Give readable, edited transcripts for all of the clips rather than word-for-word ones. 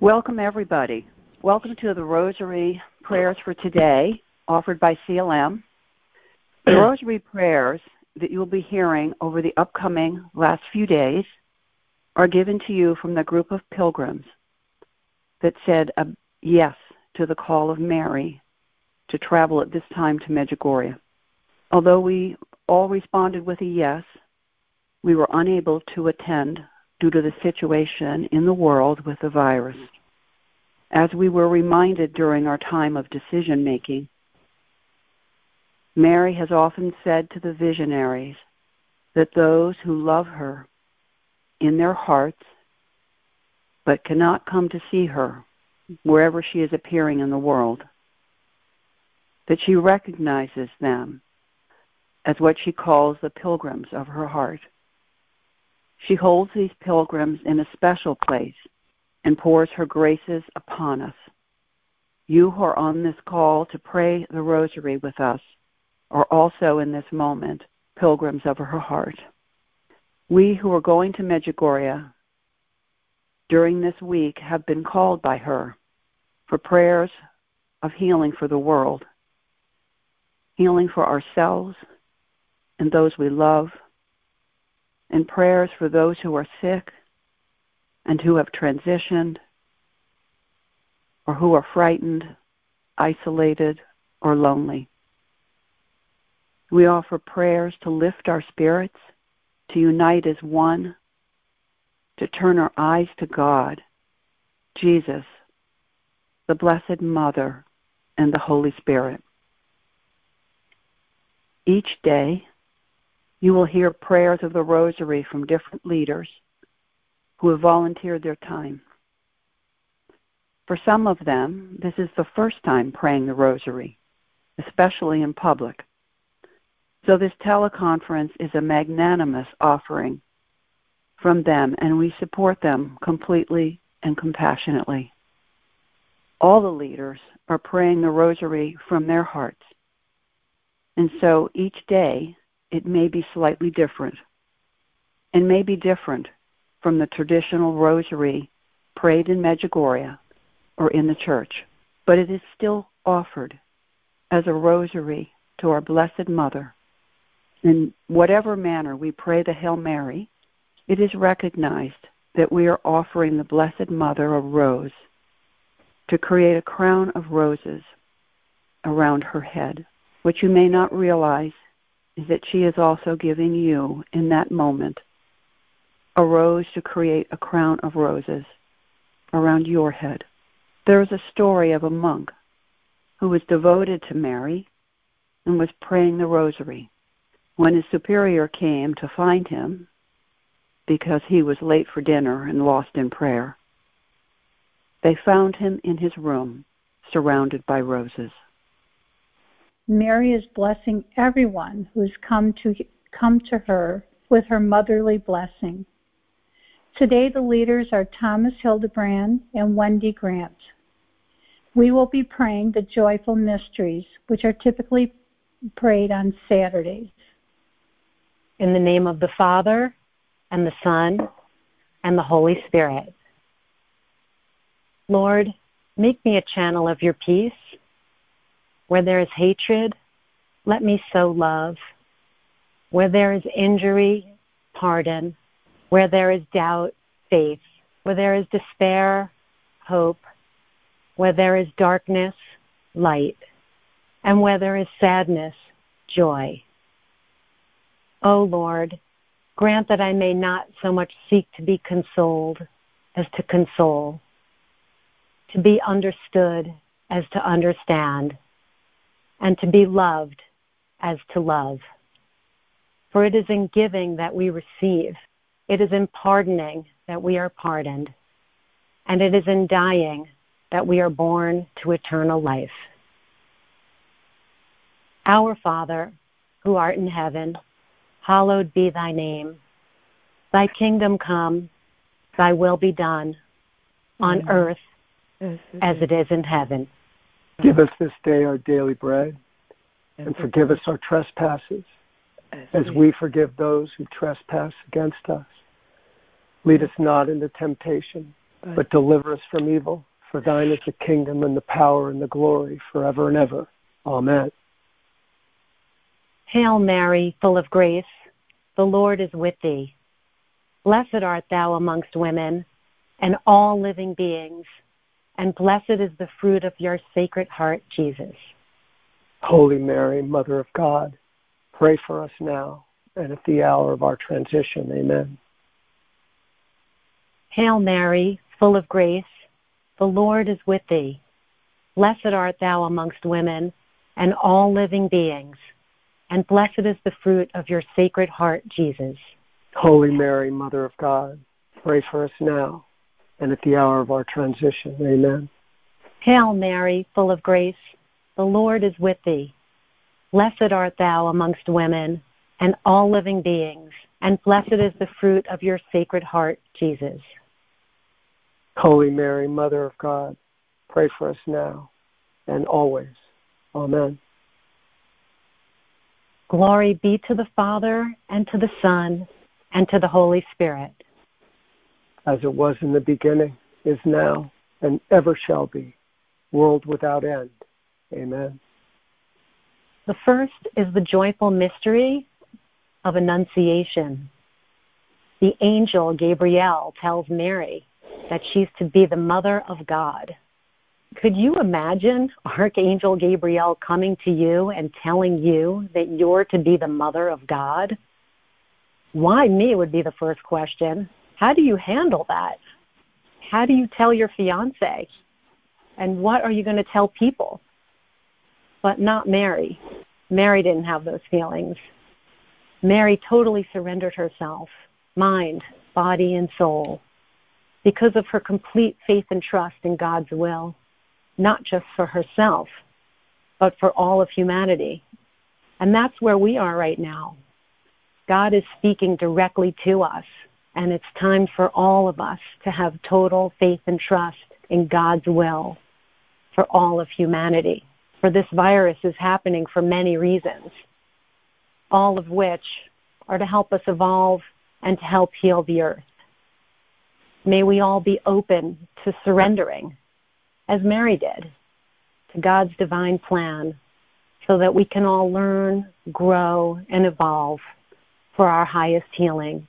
Welcome, everybody. Welcome to the Rosary prayers for today, offered by CLM. The Rosary prayers that you'll be hearing over the upcoming last few days are given to you from the group of pilgrims that said yes to the call of Mary to travel at this time to Medjugorje. Although we all responded with a yes, we were unable to attend due to the situation in the world with the virus. As we were reminded during our time of decision-making, Mary has often said to the visionaries that those who love her in their hearts but cannot come to see her wherever she is appearing in the world, that she recognizes them as what she calls the pilgrims of her heart. She holds these pilgrims in a special place and pours her graces upon us. You who are on this call to pray the Rosary with us are also in this moment pilgrims of her heart. We who are going to Medjugorje during this week have been called by her for prayers of healing for the world, healing for ourselves and those we love, and prayers for those who are sick and who have transitioned or who are frightened, isolated, or lonely. We offer prayers to lift our spirits, to unite as one, to turn our eyes to God, Jesus, the Blessed Mother, and the Holy Spirit. Each day, you will hear prayers of the Rosary from different leaders who have volunteered their time. For some of them, this is the first time praying the Rosary, especially in public. So this teleconference is a magnanimous offering from them, and we support them completely and compassionately. All the leaders are praying the Rosary from their hearts, and so each day, it may be slightly different and may be different from the traditional Rosary prayed in Medjugorje or in the church, but it is still offered as a Rosary to our Blessed Mother. In whatever manner we pray the Hail Mary, it is recognized that we are offering the Blessed Mother a rose to create a crown of roses around her head. What you may not realize is that she is also giving you, in that moment, a rose to create a crown of roses around your head. There is a story of a monk who was devoted to Mary and was praying the Rosary. When his superior came to find him, because he was late for dinner and lost in prayer, they found him in his room, surrounded by roses. Mary is blessing everyone who has come to her with her motherly blessing. Today the leaders are Thomas Hildebrand and Wendy Grant. We will be praying the Joyful Mysteries, which are typically prayed on Saturdays. In the name of the Father, and the Son, and the Holy Spirit. Lord, make me a channel of your peace. Where there is hatred, let me sow love. Where there is injury, pardon. Where there is doubt, faith. Where there is despair, hope. Where there is darkness, light. And where there is sadness, joy. O Lord, grant that I may not so much seek to be consoled as to console, to be understood as to understand, and to be loved as to love. For it is in giving that we receive, it is in pardoning that we are pardoned, and it is in dying that we are born to eternal life. Our Father, who art in heaven, hallowed be thy name. Thy kingdom come, thy will be done, on earth as it is in heaven. Give us this day our daily bread, and forgive us our trespasses, as we forgive those who trespass against us. Lead us not into temptation, but deliver us from evil. For thine is the kingdom and the power and the glory forever and ever. Amen. Hail Mary, full of grace, the Lord is with thee. Blessed art thou amongst women and all living beings, and blessed is the fruit of your sacred heart, Jesus. Holy Mary, Mother of God, pray for us now and at the hour of our transition. Amen. Hail Mary, full of grace, the Lord is with thee. Blessed art thou amongst women and all living beings, and blessed is the fruit of your sacred heart, Jesus. Holy Mary, Mother of God, pray for us now and at the hour of our transition. Amen. Hail Mary, full of grace, the Lord is with thee. Blessed art thou amongst women and all living beings, and blessed is the fruit of your sacred heart, Jesus. Holy Mary, Mother of God, pray for us now and always. Amen. Glory be to the Father, and to the Son, and to the Holy Spirit. As it was in the beginning, is now, and ever shall be, world without end. Amen. The first is the joyful mystery of Annunciation. The angel Gabriel tells Mary that she's to be the mother of God. Could you imagine Archangel Gabriel coming to you and telling you that you're to be the mother of God? Why me would be the first question. How do you handle that? How do you tell your fiancé? And what are you going to tell people? But not Mary. Mary didn't have those feelings. Mary totally surrendered herself, mind, body, and soul, because of her complete faith and trust in God's will, not just for herself, but for all of humanity. And that's where we are right now. God is speaking directly to us, and it's time for all of us to have total faith and trust in God's will for all of humanity. For this virus is happening for many reasons, all of which are to help us evolve and to help heal the earth. May we all be open to surrendering, as Mary did, to God's divine plan, so that we can all learn, grow, and evolve for our highest healing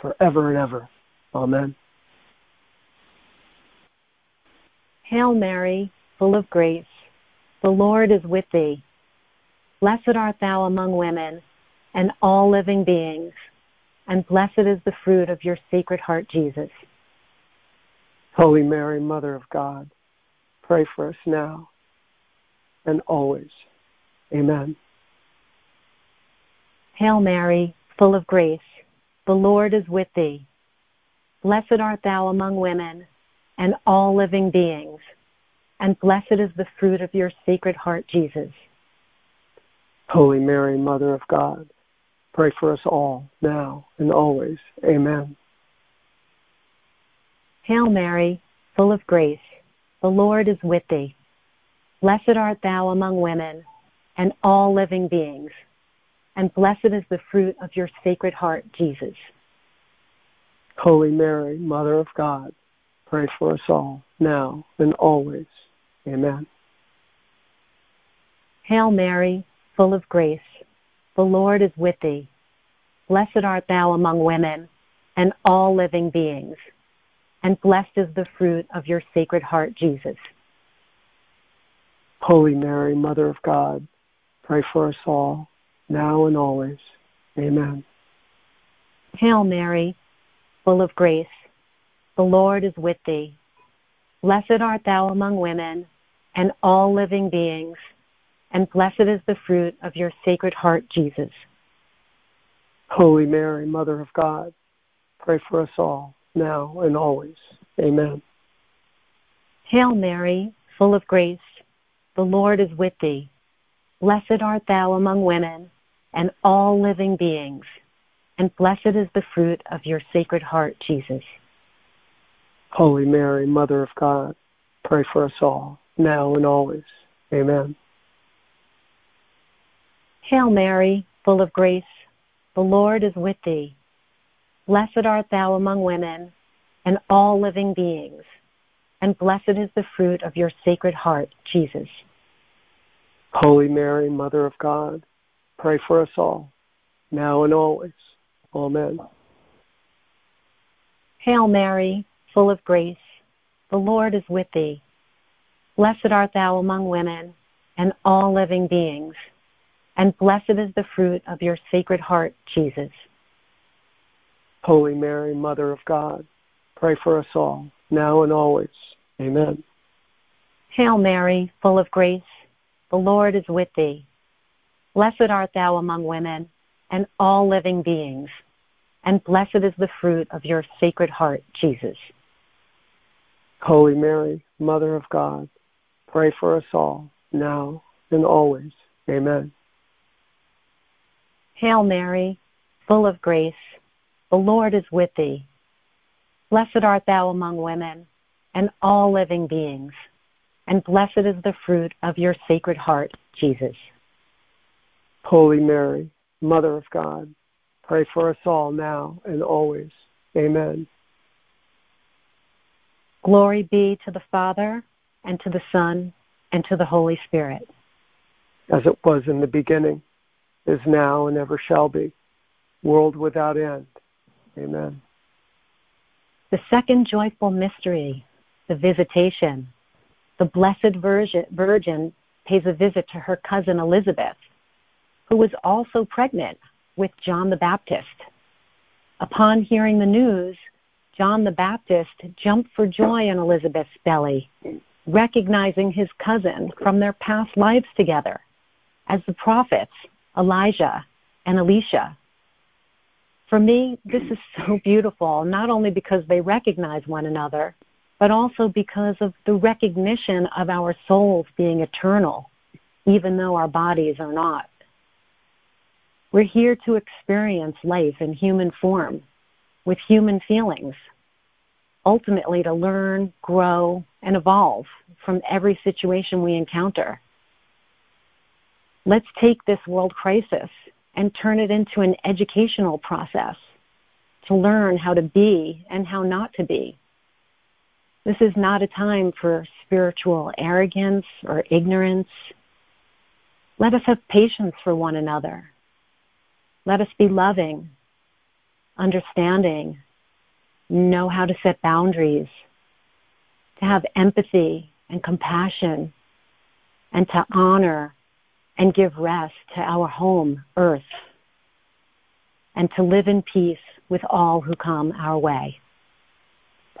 forever and ever. Amen. Hail Mary, full of grace, the Lord is with thee. Blessed art thou among women and all living beings, and blessed is the fruit of your sacred heart, Jesus. Holy Mary, Mother of God, pray for us now and always. Amen. Hail Mary, full of grace, the Lord is with thee. Blessed art thou among women and all living beings, and blessed is the fruit of your sacred heart, Jesus. Holy Mary, Mother of God, pray for us all, now and always. Amen. Hail Mary, full of grace, the Lord is with thee. Blessed art thou among women and all living beings, and blessed is the fruit of your sacred heart, Jesus. Holy Mary, Mother of God, pray for us all, now and always. Amen. Hail Mary, full of grace, the Lord is with thee. Blessed art thou among women and all living beings, and blessed is the fruit of your sacred heart, Jesus. Holy Mary, Mother of God, pray for us all, now and always. Amen. Hail Mary, full of grace, the Lord is with thee. Blessed art thou among women and all living beings, and blessed is the fruit of your sacred heart, Jesus. Holy Mary, Mother of God, pray for us all, now and always. Amen. Hail Mary, full of grace, the Lord is with thee. Blessed art thou among women and all living beings, and blessed is the fruit of your sacred heart, Jesus. Holy Mary, Mother of God, pray for us all, now and always. Amen. Hail Mary, full of grace, the Lord is with thee. Blessed art thou among women and all living beings, and blessed is the fruit of your sacred heart, Jesus. Holy Mary, Mother of God, pray for us all, now and always. Amen. Hail Mary, full of grace, the Lord is with thee. Blessed art thou among women and all living beings, and blessed is the fruit of your sacred heart, Jesus. Holy Mary, Mother of God, pray for us all, now and always. Amen. Hail Mary, full of grace, the Lord is with thee. Blessed art thou among women and all living beings, and blessed is the fruit of your sacred heart, Jesus. Holy Mary, Mother of God, pray for us all, now and always. Amen. Hail Mary, full of grace, the Lord is with thee. Blessed art thou among women and all living beings, and blessed is the fruit of your sacred heart, Jesus. Holy Mary, Mother of God, pray for us all now and always. Amen. Glory be to the Father, and to the Son, and to the Holy Spirit. As it was in the beginning, is now, and ever shall be, world without end. Amen. The second joyful mystery, the Visitation. The Blessed Virgin pays a visit to her cousin Elizabeth, who was also pregnant with John the Baptist. Upon hearing the news, John the Baptist jumped for joy in Elizabeth's belly, recognizing his cousin from their past lives together as the prophets Elijah and Elisha. For me, this is so beautiful, not only because they recognize one another, but also because of the recognition of our souls being eternal, even though our bodies are not. We're here to experience life in human form, with human feelings, ultimately to learn, grow, and evolve from every situation we encounter. Let's take this world crisis and turn it into an educational process to learn how to be and how not to be. This is not a time for spiritual arrogance or ignorance. Let us have patience for one another. Let us be loving, understanding, know how to set boundaries, to have empathy and compassion, and to honor and give rest to our home, earth, and to live in peace with all who come our way.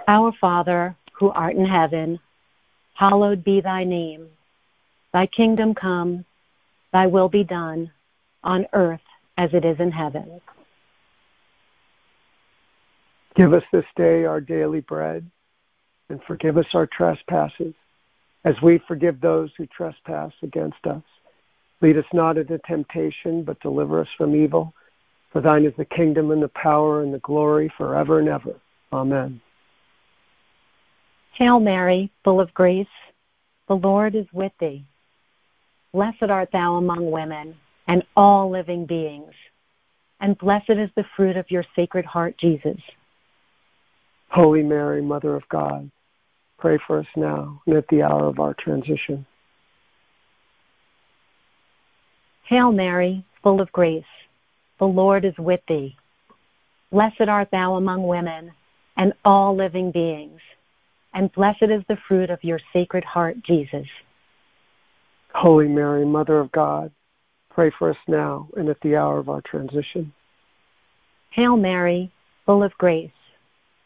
Our Father, who art in heaven, hallowed be thy name. Thy kingdom come, thy will be done, on earth as it is in heaven. Give us this day our daily bread, and forgive us our trespasses, as we forgive those who trespass against us. Lead us not into temptation, but deliver us from evil. For thine is the kingdom and the power and the glory forever and ever. Amen. Hail Mary, full of grace, the Lord is with thee. Blessed art thou among women and all living beings, and blessed is the fruit of your sacred heart, Jesus. Holy Mary, Mother of God, pray for us now and at the hour of our transition. Hail Mary, full of grace, the Lord is with thee. Blessed art thou among women and all living beings, and blessed is the fruit of your sacred heart, Jesus. Holy Mary, Mother of God, pray for us now and at the hour of our transition. Hail Mary, full of grace,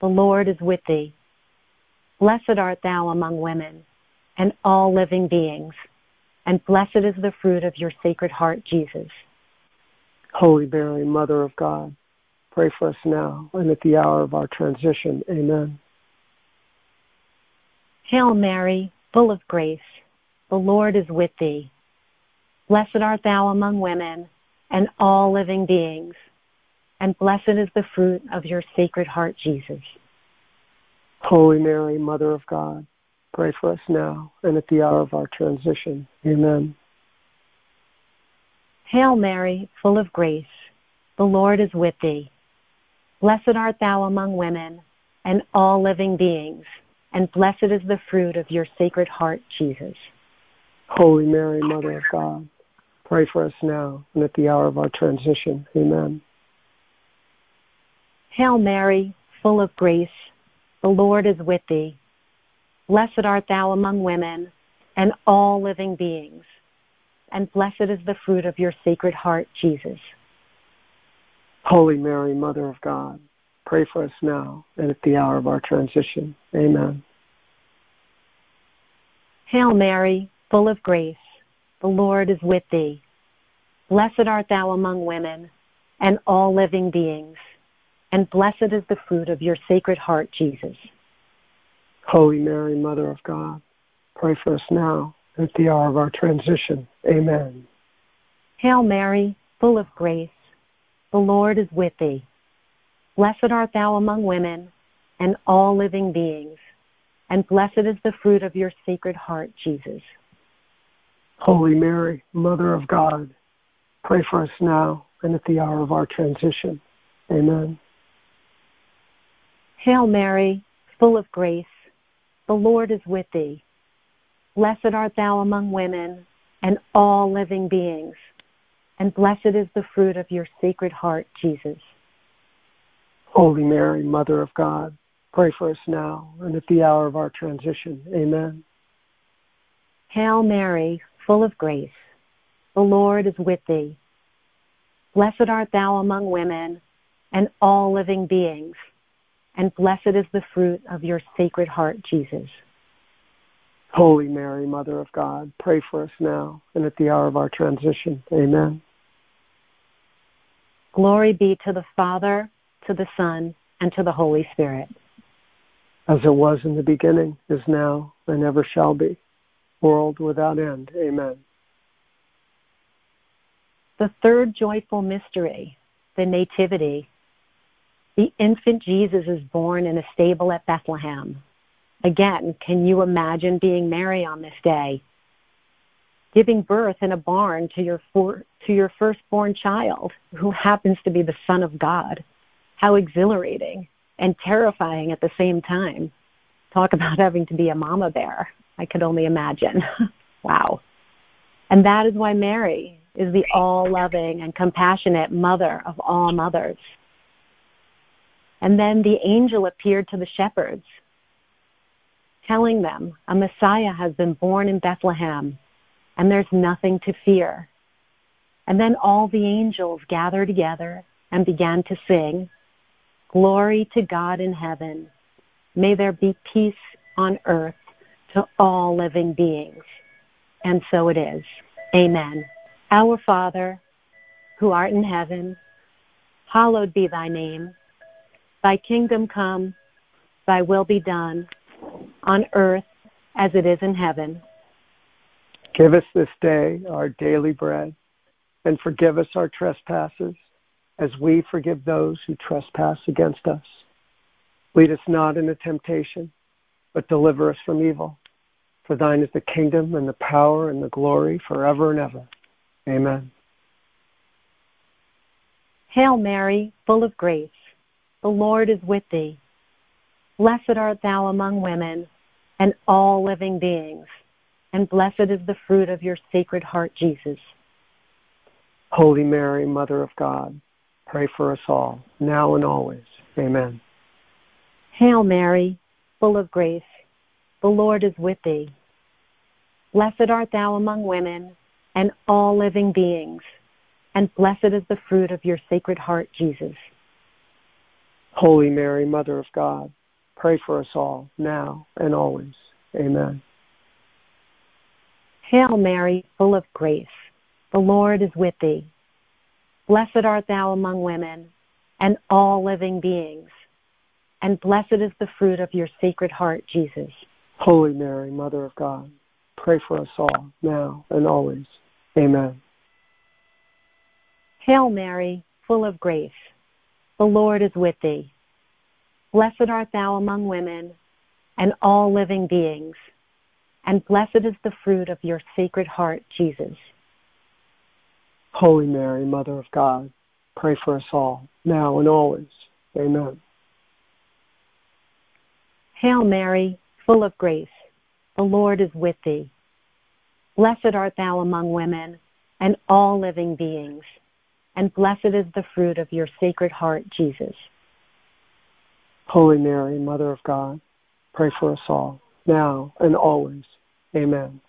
the Lord is with thee. Blessed art thou among women and all living beings, and blessed is the fruit of your sacred heart, Jesus. Holy Mary, Mother of God, pray for us now and at the hour of our transition. Amen. Hail Mary, full of grace, the Lord is with thee. Blessed art thou among women and all living beings, and blessed is the fruit of your sacred heart, Jesus. Holy Mary, Mother of God, pray for us now and at the hour of our transition. Amen. Hail Mary, full of grace, the Lord is with thee. Blessed art thou among women and all living beings, and blessed is the fruit of your sacred heart, Jesus. Holy Mary, Mother of God, pray for us now and at the hour of our transition. Amen. Hail Mary, full of grace, the Lord is with thee. Blessed art thou among women and all living beings, and blessed is the fruit of your sacred heart, Jesus. Holy Mary, Mother of God, pray for us now and at the hour of our transition. Amen. Hail Mary, full of grace, the Lord is with thee. Blessed art thou among women and all living beings, and blessed is the fruit of your sacred heart, Jesus. Holy Mary, Mother of God, pray for us now and at the hour of our transition. Amen. Hail Mary, full of grace, the Lord is with thee. Blessed art thou among women and all living beings, and blessed is the fruit of your sacred heart, Jesus. Holy Mary, Mother of God, pray for us now and at the hour of our transition. Amen. Hail Mary, full of grace, the Lord is with thee. Blessed art thou among women and all living beings, and blessed is the fruit of your sacred heart, Jesus. Holy Mary, Mother of God, pray for us now and at the hour of our transition. Amen. Hail Mary, full of grace, the Lord is with thee. Blessed art thou among women and all living beings, and blessed is the fruit of your sacred heart, Jesus. Holy Mary, Mother of God, pray for us now and at the hour of our transition. Amen. Glory be to the Father, to the Son, and to the Holy Spirit. As it was in the beginning, is now, and ever shall be, world without end. Amen. The third joyful mystery, the Nativity. The infant Jesus is born in a stable at Bethlehem. Again, can you imagine being Mary on this day? Giving birth in a barn to your firstborn child, who happens to be the Son of God. How exhilarating and terrifying at the same time. Talk about having to be a mama bear. I could only imagine. Wow. And that is why Mary is the all-loving and compassionate mother of all mothers. And then the angel appeared to the shepherds, telling them a Messiah has been born in Bethlehem, and there's nothing to fear. And then all the angels gathered together and began to sing, "Glory to God in heaven. May there be peace on earth to all living beings." And so it is. Amen. Our Father, who art in heaven, hallowed be thy name. Thy kingdom come, thy will be done, on earth as it is in heaven. Give us this day our daily bread, and forgive us our trespasses, as we forgive those who trespass against us. Lead us not into temptation, but deliver us from evil. For thine is the kingdom and the power and the glory forever and ever. Amen. Hail Mary, full of grace, the Lord is with thee. Blessed art thou among women and all living beings, and blessed is the fruit of your sacred heart, Jesus. Holy Mary, Mother of God, pray for us all, now and always. Amen. Hail Mary, full of grace, the Lord is with thee. Blessed art thou among women and all living beings, and blessed is the fruit of your sacred heart, Jesus. Holy Mary, Mother of God, pray for us all, now and always. Amen. Hail Mary, full of grace, the Lord is with thee. Blessed art thou among women and all living beings, and blessed is the fruit of your sacred heart, Jesus. Holy Mary, Mother of God, pray for us all, now and always. Amen. Hail Mary, full of grace, the Lord is with thee. Blessed art thou among women and all living beings, and blessed is the fruit of your sacred heart, Jesus. Holy Mary, Mother of God, pray for us all, now and always. Amen. Hail Mary, full of grace, the Lord is with thee. Blessed art thou among women and all living beings, and blessed is the fruit of your sacred heart, Jesus. Holy Mary, Mother of God, pray for us all, now and always. Amen.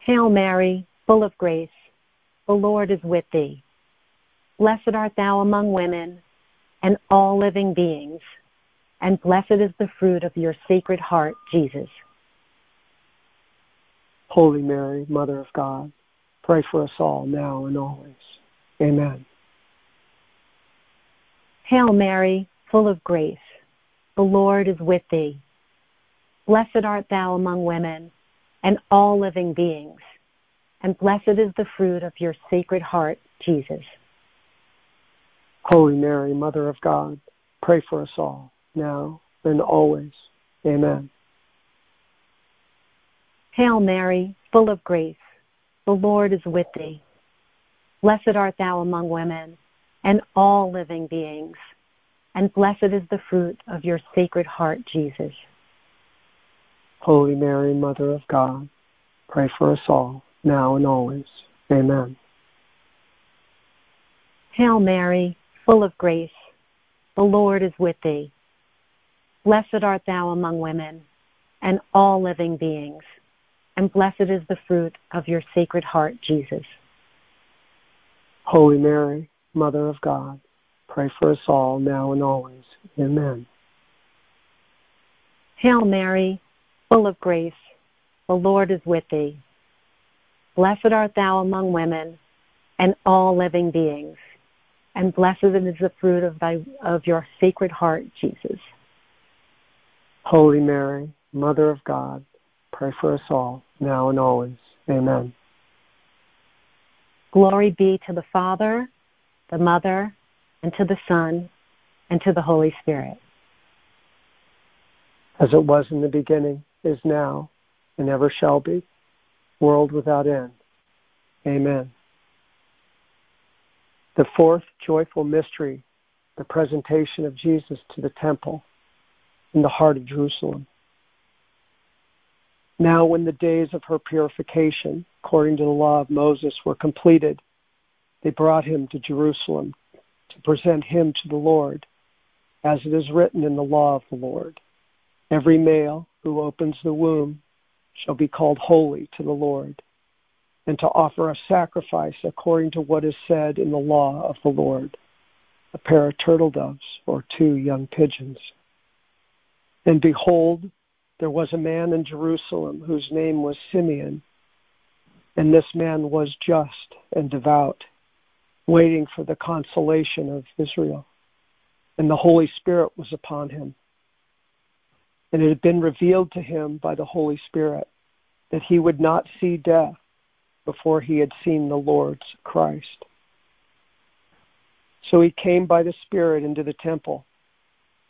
Hail Mary, full of grace, the Lord is with thee. Blessed art thou among women and all living beings, and blessed is the fruit of your sacred heart, Jesus. Holy Mary, Mother of God, pray for us all, now and always. Amen. Hail Mary, full of grace, the Lord is with thee. Blessed art thou among women and all living beings, and blessed is the fruit of your sacred heart, Jesus. Holy Mary, Mother of God, pray for us all, now and always. Amen. Hail Mary, full of grace, the Lord is with thee. Blessed art thou among women and all living beings, and blessed is the fruit of your sacred heart, Jesus. Holy Mary, Mother of God, pray for us all, now and always. Amen. Hail Mary, full of grace, the Lord is with thee. Blessed art thou among women and all living beings, and blessed is the fruit of your sacred heart, Jesus. Holy Mary, Mother of God, pray for us all, now and always. Amen. Hail Mary, full of grace, the Lord is with thee. Blessed art thou among women and all living beings, and blessed is the fruit of your sacred heart, Jesus. Holy Mary, Mother of God, pray for us all, now and always. Amen. Glory be to the Father, the Mother, and to the Son, and to the Holy Spirit. As it was in the beginning, is now, and ever shall be, world without end. Amen. The fourth joyful mystery, the presentation of Jesus to the temple in the heart of Jerusalem. Now when the days of her purification, according to the law of Moses, were completed, they brought him to Jerusalem to present him to the Lord, as it is written in the law of the Lord. Every male who opens the womb shall be called holy to the Lord, and to offer a sacrifice according to what is said in the law of the Lord, a pair of turtle doves or 2 young pigeons. And behold, there was a man in Jerusalem whose name was Simeon, and this man was just and devout, waiting for the consolation of Israel, and the Holy Spirit was upon him. And it had been revealed to him by the Holy Spirit that he would not see death before he had seen the Lord's Christ. So he came by the Spirit into the temple,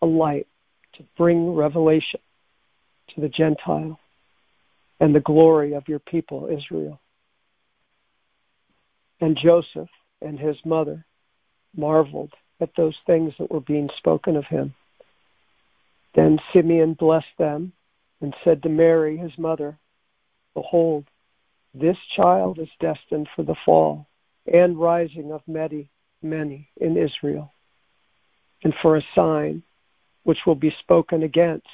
a light to bring revelation to the Gentile and the glory of your people Israel. And Joseph and his mother marveled at those things that were being spoken of him. Then Simeon blessed them and said to Mary, his mother, Behold, this child is destined for the fall and rising of many in Israel, and for a sign which will be spoken against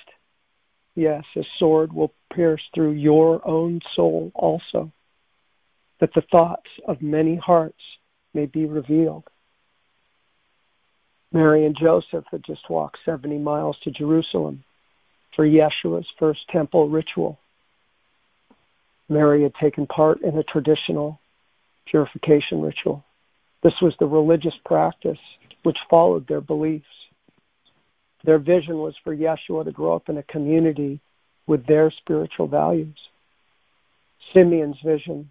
yes, a sword will pierce through your own soul also, that the thoughts of many hearts may be revealed. Mary and Joseph had just walked 70 miles to Jerusalem for Yeshua's first temple ritual. Mary had taken part in a traditional purification ritual. This was the religious practice which followed their beliefs. Their vision was for Yeshua to grow up in a community with their spiritual values. Simeon's vision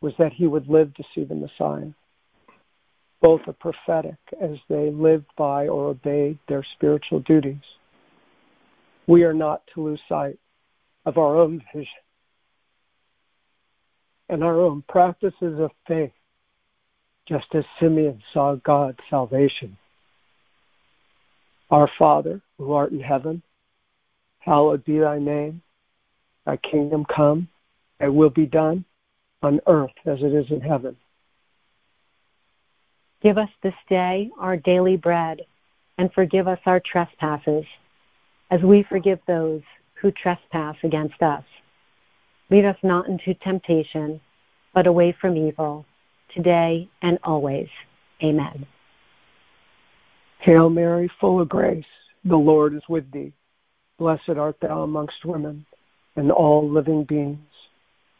was that he would live to see the Messiah. Both are prophetic as they lived by or obeyed their spiritual duties. We are not to lose sight of our own vision and our own practices of faith, just as Simeon saw God's salvation. Our Father, who art in heaven, hallowed be thy name. Thy kingdom come, thy will be done on earth as it is in heaven. Give us this day our daily bread, and forgive us our trespasses, as we forgive those who trespass against us. Lead us not into temptation, but away from evil, today and always. Amen. Hail Mary, full of grace, the Lord is with thee. Blessed art thou amongst women and all living beings,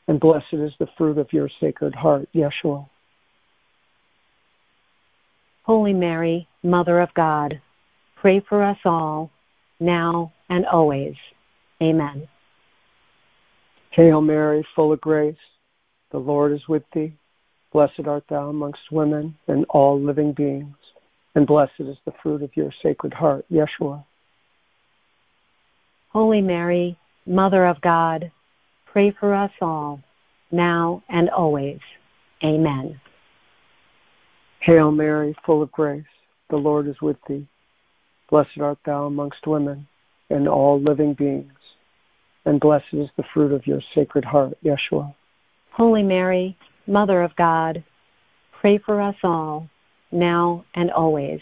and blessed is the fruit of your sacred heart, Yeshua. Holy Mary, Mother of God, pray for us all, now and always. Amen. Hail Mary, full of grace, the Lord is with thee. Blessed art thou amongst women and all living beings, and blessed is the fruit of your sacred heart, Yeshua. Holy Mary, Mother of God, pray for us all, now and always. Amen. Hail Mary, full of grace, the Lord is with thee. Blessed art thou amongst women and all living beings, and blessed is the fruit of your sacred heart, Yeshua. Holy Mary, Mother of God, pray for us all, now and always.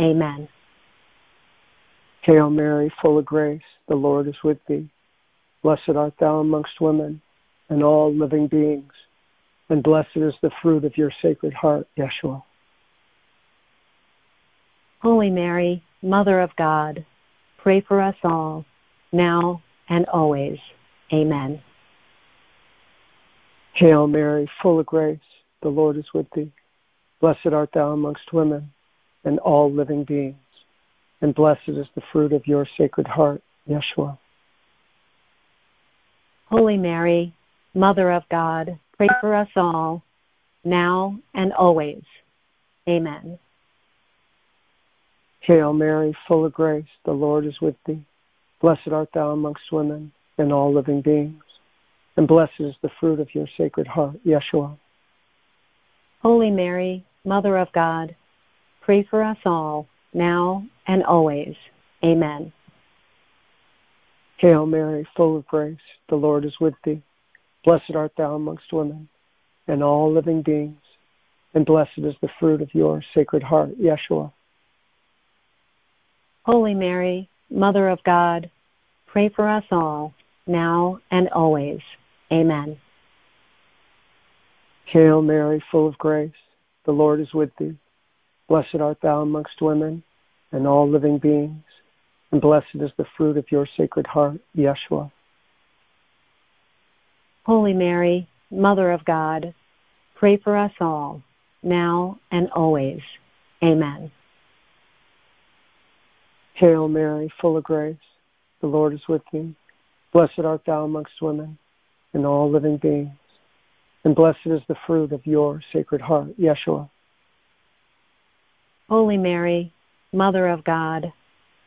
Amen. Hail Mary, full of grace, the Lord is with thee. Blessed art thou amongst women and all living beings, and blessed is the fruit of your sacred heart, Yeshua. Holy Mary, Mother of God, pray for us all, now and always. Amen. Hail Mary, full of grace, the Lord is with thee. Blessed art thou amongst women and all living beings, and blessed is the fruit of your sacred heart, Yeshua. Holy Mary, Mother of God, pray for us all, now and always. Amen. Hail Mary, full of grace, the Lord is with thee. Blessed art thou amongst women and all living beings, and blessed is the fruit of your sacred heart, Yeshua. Holy Mary, Mother of God, pray for us all, now and always. Amen. Hail Mary, full of grace, the Lord is with thee. Blessed art thou amongst women and all living beings, and blessed is the fruit of your sacred heart, Yeshua. Holy Mary, Mother of God, pray for us all, now and always. Amen. Hail Mary, full of grace, the Lord is with thee. Blessed art thou amongst women and all living beings, and blessed is the fruit of your sacred heart, Yeshua. Holy Mary, Mother of God, pray for us all, now and always. Amen. Hail Mary, full of grace, the Lord is with thee. Blessed art thou amongst women and all living beings, and blessed is the fruit of your sacred heart, Yeshua. Holy Mary, Mother of God,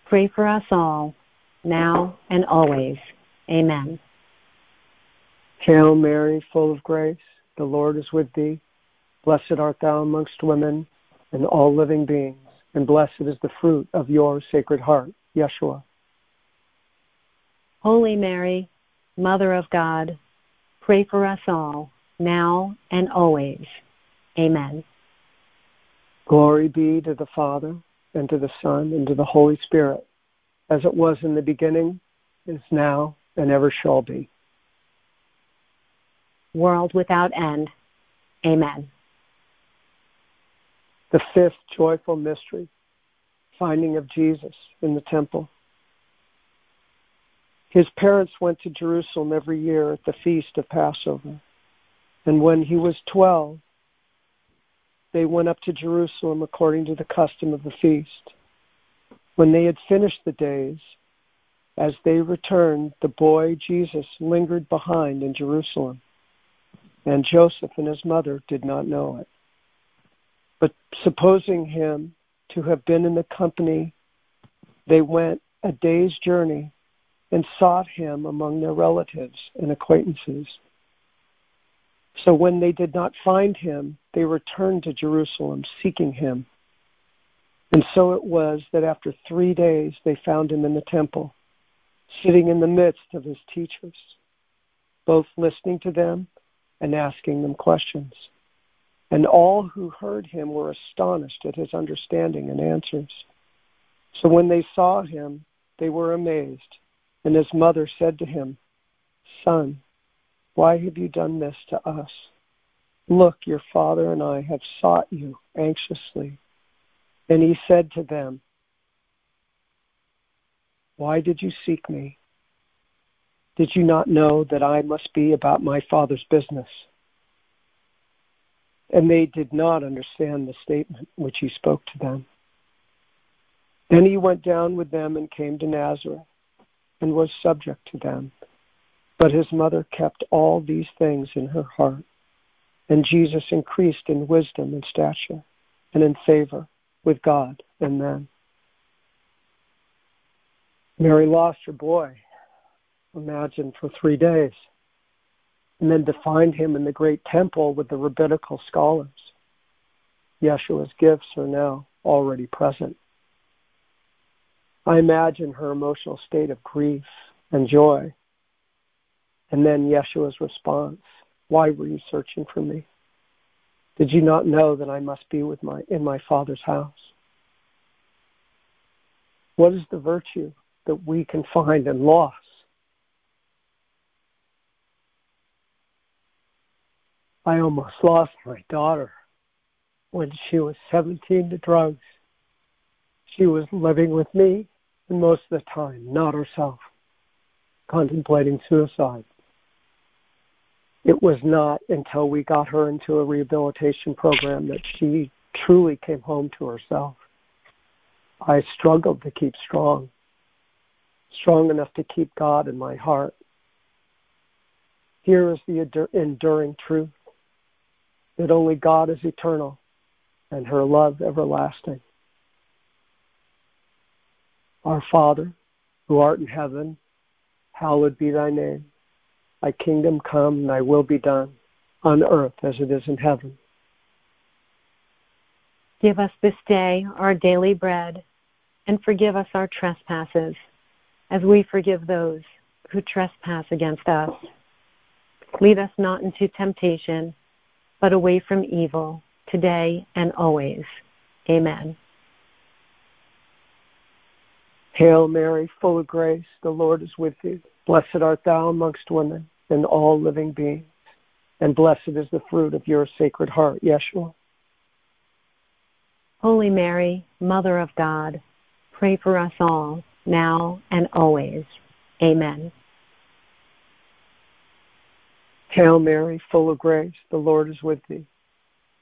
pray for us all, now and always. Amen. Hail Mary, full of grace, the Lord is with thee. Blessed art thou amongst women and all living beings, and blessed is the fruit of your sacred heart, Yeshua. Holy Mary, Mother of God, pray for us all, now and always. Amen. Glory be to the Father, and to the Son, and to the Holy Spirit, as it was in the beginning, is now, and ever shall be. World without end. Amen. The fifth joyful mystery, finding of Jesus in the temple. His parents went to Jerusalem every year at the feast of Passover. And when he was 12, they went up to Jerusalem according to the custom of the feast. When they had finished the days, as they returned, the boy Jesus lingered behind in Jerusalem, and Joseph and his mother did not know it. But supposing him to have been in the company, they went a day's journey and sought him among their relatives and acquaintances. So when they did not find him, they returned to Jerusalem seeking him. And so it was that after 3 days they found him in the temple, sitting in the midst of his teachers, both listening to them and asking them questions. And all who heard him were astonished at his understanding and answers. So when they saw him, they were amazed. And his mother said to him, "Son, why have you done this to us? Look, your father and I have sought you anxiously." And he said to them, "Why did you seek me? Did you not know that I must be about my Father's business?" And they did not understand the statement which he spoke to them. Then he went down with them and came to Nazareth and was subject to them. But his mother kept all these things in her heart. And Jesus increased in wisdom and stature and in favor with God and men. Mary lost her boy, imagine, for 3 days, and then to find him in the great temple with the rabbinical scholars. Yeshua's gifts are now already present. I imagine her emotional state of grief and joy. And then Yeshua's response, "Why were you searching for me? Did you not know that I must be in my Father's house?" What is the virtue that we can find in loss? I almost lost my daughter when she was 17 to drugs. She was living with me, and most of the time, not herself, contemplating suicide. It was not until we got her into a rehabilitation program that she truly came home to herself. I struggled to keep strong enough to keep God in my heart. Here is the enduring truth, that only God is eternal and her love everlasting. Our Father, who art in heaven, hallowed be thy name. Thy kingdom come, thy will be done, on earth as it is in heaven. Give us this day our daily bread, and forgive us our trespasses, as we forgive those who trespass against us. Lead us not into temptation, but away from evil, today and always. Amen. Hail Mary, full of grace, the Lord is with you. Blessed art thou amongst women and all living beings, and blessed is the fruit of your sacred heart, Yeshua. Holy Mary, Mother of God, pray for us all, now and always. Amen. Hail Mary, full of grace, the Lord is with thee.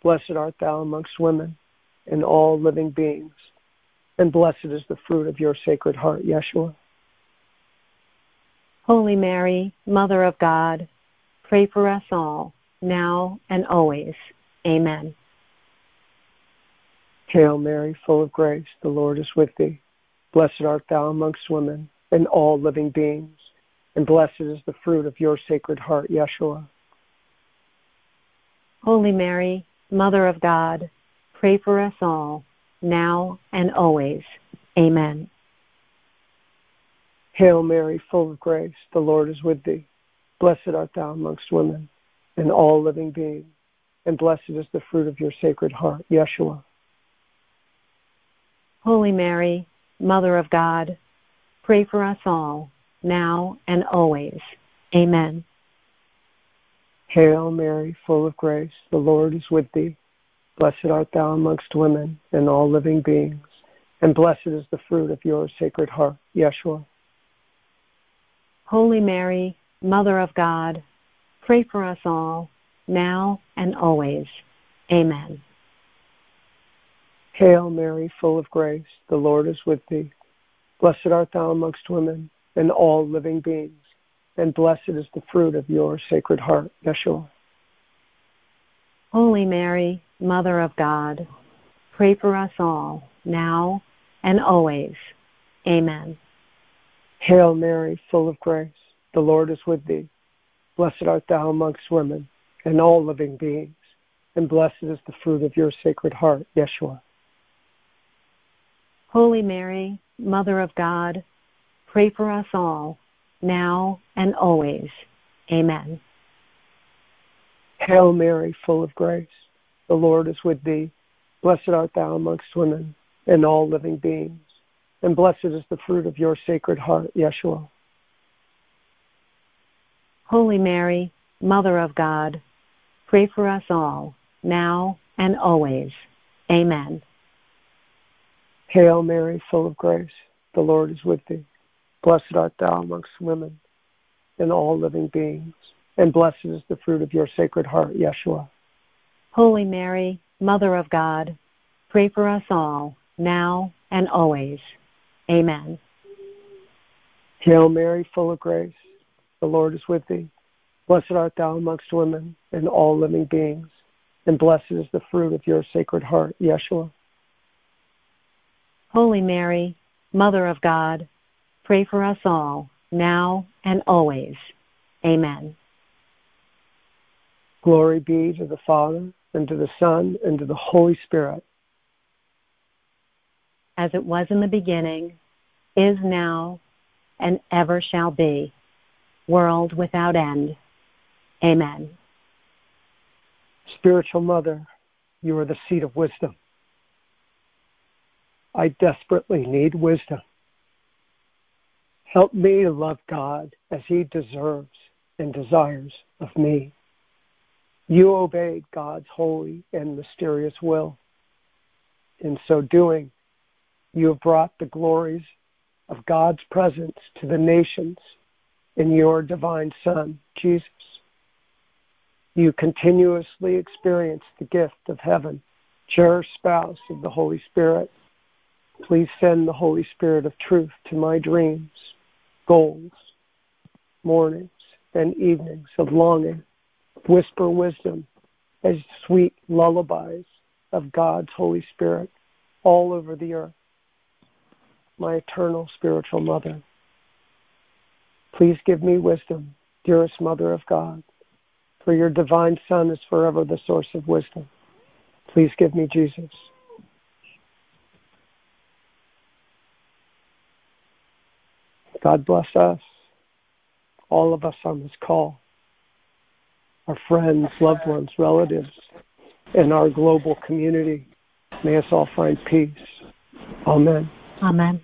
Blessed art thou amongst women and all living beings, and blessed is the fruit of your sacred heart, Yeshua. Holy Mary, Mother of God, pray for us all, now and always. Amen. Hail Mary, full of grace, the Lord is with thee. Blessed art thou amongst women and all living beings, and blessed is the fruit of your sacred heart, Yeshua. Holy Mary, Mother of God, pray for us all, now and always. Amen. Hail Mary, full of grace, the Lord is with thee. Blessed art thou amongst women and all living beings, and blessed is the fruit of your sacred heart, Yeshua. Holy Mary, Mother of God, pray for us all, now and always. Amen. Hail Mary, full of grace, the Lord is with thee. Blessed art thou amongst women and all living beings, and blessed is the fruit of your sacred heart, Yeshua. Holy Mary, Mother of God, pray for us all, now and always. Amen. Hail Mary, full of grace, the Lord is with thee. Blessed art thou amongst women and all living beings, and blessed is the fruit of your sacred heart, Yeshua. Holy Mary, Mother of God, pray for us all, now and always. Amen. Hail Mary, full of grace, the Lord is with thee. Blessed art thou amongst women and all living beings, and blessed is the fruit of your sacred heart, Yeshua. Holy Mary, Mother of God, pray for us all, now and always. Amen. Hail Mary, full of grace, the Lord is with thee. Blessed art thou amongst women and all living beings, and blessed is the fruit of your sacred heart, Yeshua. Holy Mary, Mother of God, pray for us all, now and always. Amen. Hail Mary, full of grace, the Lord is with thee. Blessed art thou amongst women and all living beings, and blessed is the fruit of your sacred heart, Yeshua. Holy Mary, Mother of God, pray for us all, now and always. Amen. Hail Mary, full of grace, the Lord is with thee. Blessed art thou amongst women and all living beings, and blessed is the fruit of your sacred heart, Yeshua. Holy Mary, Mother of God, pray for us all, now and always. Amen. Glory be to the Father, and to the Son, and to the Holy Spirit. As it was in the beginning, is now, and ever shall be, world without end. Amen. Spiritual Mother, you are the seat of wisdom. I desperately need wisdom. Help me to love God as He deserves and desires of me. You obeyed God's holy and mysterious will. In so doing, you have brought the glories of God's presence to the nations in your divine Son, Jesus. You continuously experience the gift of heaven, cherished spouse of the Holy Spirit. Please send the Holy Spirit of truth to my dreams, goals, mornings, and evenings of longing. Whisper wisdom as sweet lullabies of God's Holy Spirit all over the earth. My eternal spiritual mother, please give me wisdom, dearest Mother of God, for your divine Son is forever the source of wisdom. Please give me Jesus. God bless us, all of us on this call, our friends, loved ones, relatives, and our global community. May us all find peace. Amen. Amen.